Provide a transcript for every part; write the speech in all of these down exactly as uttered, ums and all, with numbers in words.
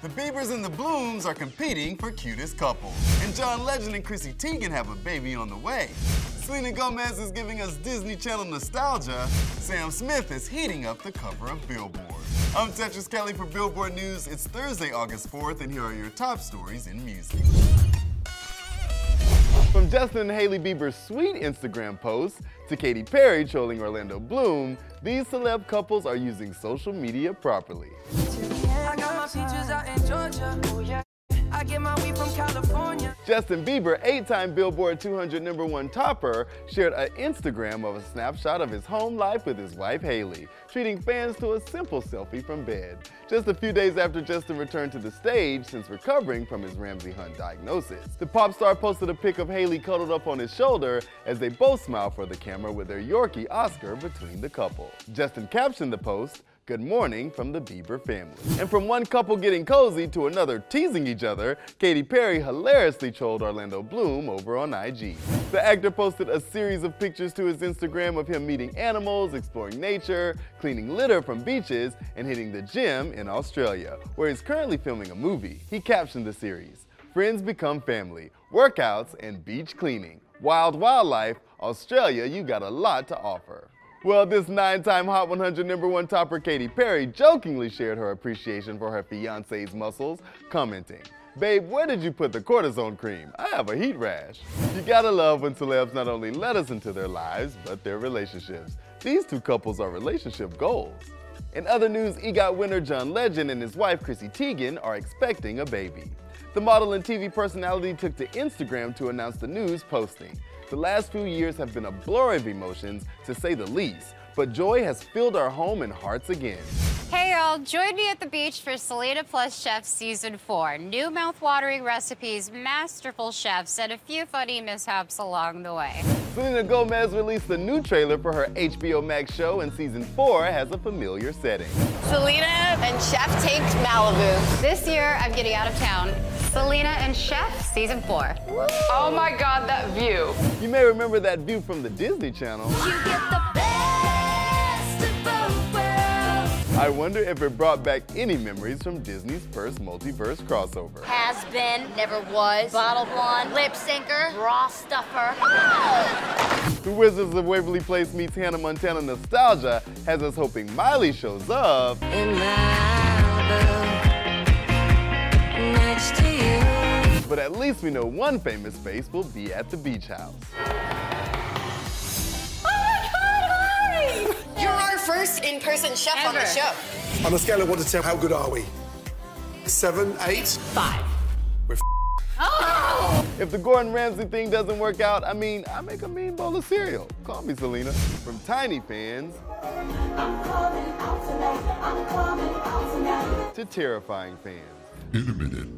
The Biebers and the Blooms are competing for cutest couple. And John Legend and Chrissy Teigen have a baby on the way. Selena Gomez is giving us Disney Channel nostalgia. Sam Smith is heating up the cover of Billboard. I'm Tetris Kelly for Billboard News. It's Thursday, August fourth, and here are your top stories in music. From Justin and Hailey Bieber's sweet Instagram posts to Katy Perry trolling Orlando Bloom, these celeb couples are using social media properly. I got my peaches out in Georgia. Oh, yeah. I get my weed from California. Justin Bieber, eight-time Billboard two hundred number one topper, shared an Instagram of a snapshot of his home life with his wife Hailey, treating fans to a simple selfie from bed. Just a few days after Justin returned to the stage since recovering from his Ramsay Hunt diagnosis, the pop star posted a pic of Hailey cuddled up on his shoulder as they both smiled for the camera with their Yorkie Oscar between the couple. Justin captioned the post, "Good morning from the Bieber family." And from one couple getting cozy to another teasing each other, Katy Perry hilariously trolled Orlando Bloom over on I G. The actor posted a series of pictures to his Instagram of him meeting animals, exploring nature, cleaning litter from beaches, and hitting the gym in Australia, where he's currently filming a movie. He captioned the series, "Friends become family, workouts and beach cleaning. Wild wildlife, Australia, you got a lot to offer." Well, this nine-time Hot one hundred number one topper Katy Perry jokingly shared her appreciation for her fiancé's muscles, commenting, "Babe, where did you put the cortisone cream? I have a heat rash." You gotta love when celebs not only let us into their lives, but their relationships. These two couples are relationship goals. In other news, EGOT winner John Legend and his wife Chrissy Teigen are expecting a baby. The model and T V personality took to Instagram to announce the news, posting, "The last few years have been a blur of emotions, to say the least, but joy has filled our home and hearts again." Hey y'all, join me at the beach for Selena Plus Chef Season four. New mouth-watering recipes, masterful chefs, and a few funny mishaps along the way. Selena Gomez released a new trailer for her H B O Max show, and Season four has a familiar setting. Selena and Chef take Malibu. This year, I'm getting out of town. Selena and Chef, Season four. Woo. Oh my God, that view. You may remember that view from the Disney Channel. You get the best of both worlds. I wonder if it brought back any memories from Disney's first multiverse crossover. Has been, never was, bottle blonde, lip syncer, bra stuffer. Oh. The Wizards of Waverly Place meets Hannah Montana nostalgia has us hoping Miley shows up in Malibu. But at least we know one famous face will be at the beach house. Oh my God, Ari! You're our first in-person chef Ever. on the show. On a scale of one to ten, how good are we? Seven, eight? Five. We're Oh! If the Gordon Ramsay thing doesn't work out, I mean, I make a mean bowl of cereal. Call me, Selena. From Tiny fans, I'm coming out tonight, I'm coming out tonight, to terrifying fans. In a minute,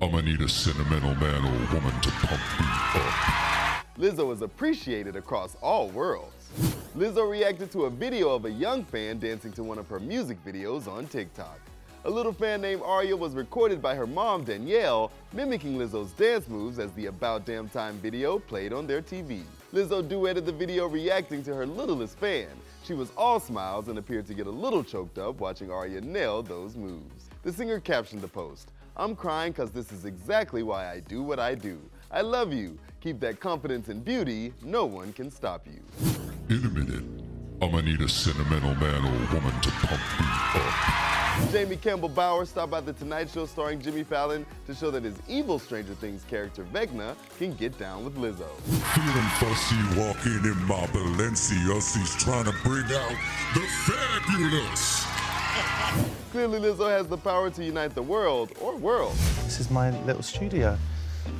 I'm gonna need a sentimental man or woman to pump me up. Lizzo is appreciated across all worlds. Lizzo reacted to a video of a young fan dancing to one of her music videos on TikTok. A little fan named Arya was recorded by her mom, Danielle, mimicking Lizzo's dance moves as the About Damn Time video played on their T V. Lizzo duetted the video reacting to her littlest fan. She was all smiles and appeared to get a little choked up watching Arya nail those moves. The singer captioned the post, "I'm crying cause this is exactly why I do what I do. I love you. Keep that confidence and beauty. No one can stop you." In a minute, I'm gonna need a sentimental man or woman to pump me up. Jamie Campbell Bauer stopped by The Tonight Show starring Jimmy Fallon to show that his evil Stranger Things character Vecna can get down with Lizzo. Feeling fussy walking in my Balenciagas, he's trying to bring out the fabulous. Clearly Lizzo has the power to unite the world, or worlds. This is my little studio.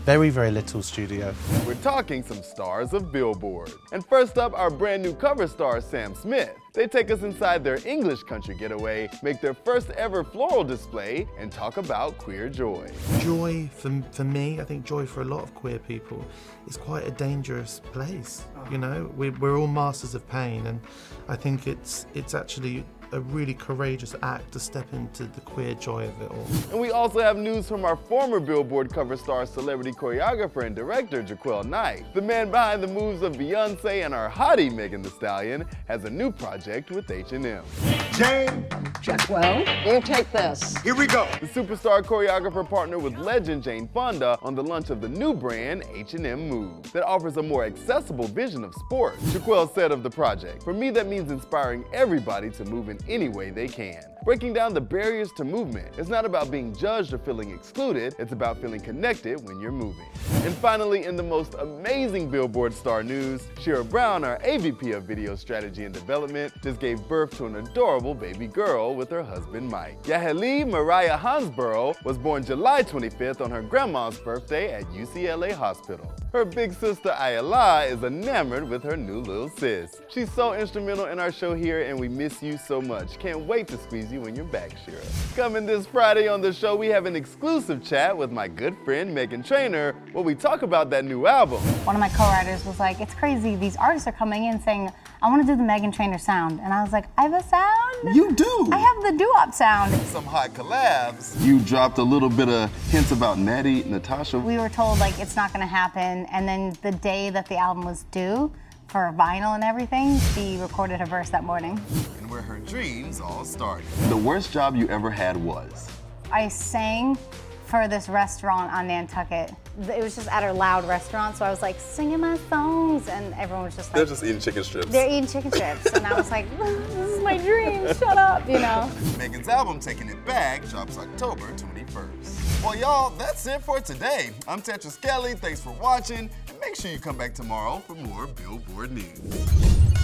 Very, very little studio. We're talking some stars of Billboard. And first up, our brand new cover star, Sam Smith. They take us inside their English country getaway, make their first ever floral display, and talk about queer joy. Joy, for, for me, I think joy for a lot of queer people, is quite a dangerous place. You know, we, we're all masters of pain, and I think it's, it's actually a really courageous act to step into the queer joy of it all. And we also have news from our former Billboard cover star, celebrity choreographer and director, Jaquel Knight. The man behind the moves of Beyonce and our hottie, Megan Thee Stallion, has a new project with H and M. Jane. Jaquel, you take this. Here we go. The superstar choreographer partnered with legend Jane Fonda on the launch of the new brand, H and M Move, that offers a more accessible vision of sports. Jaquel said of the project, "For me, that means inspiring everybody to move in any way they can. Breaking down the barriers to movement. It's not about being judged or feeling excluded, it's about feeling connected when you're moving." And finally, in the most amazing Billboard star news, Shira Brown, our A V P of Video Strategy and Development, just gave birth to an adorable baby girl with her husband Mike. Yaeli Mariah Hansborough was born July twenty-fifth on her grandma's birthday at U C L A Hospital. Her big sister Ayala is enamored with her new little sis. She's so instrumental in our show here, and we miss you so much. Can't wait to squeeze you when you're back, Shira. Coming this Friday on the show, we have an exclusive chat with my good friend Meghan Trainor, where we talk about that new album. One of my co-writers was like, "It's crazy. These artists are coming in saying, I want to do the Meghan Trainor sound." And I was like, "I have a sound?" You do. I have the doo-wop sound. Some hot collabs. You dropped a little bit of hints about Natty, Natasha. We were told, like, it's not going to happen. And then the day that the album was due, for vinyl and everything, she recorded her verse that morning. And where her dreams all started. The worst job you ever had was? I sang for this restaurant on Nantucket. It was just at our loud restaurant, so I was like singing my songs, and everyone was just like— They're just eating chicken strips. They're eating chicken strips, and I was like, this is my dream, shut up, you know? Megan's album, Taking It Back, drops October twenty-first. Well, y'all, that's it for today. I'm Tetris Kelly, thanks for watching. Make sure you come back tomorrow for more Billboard news.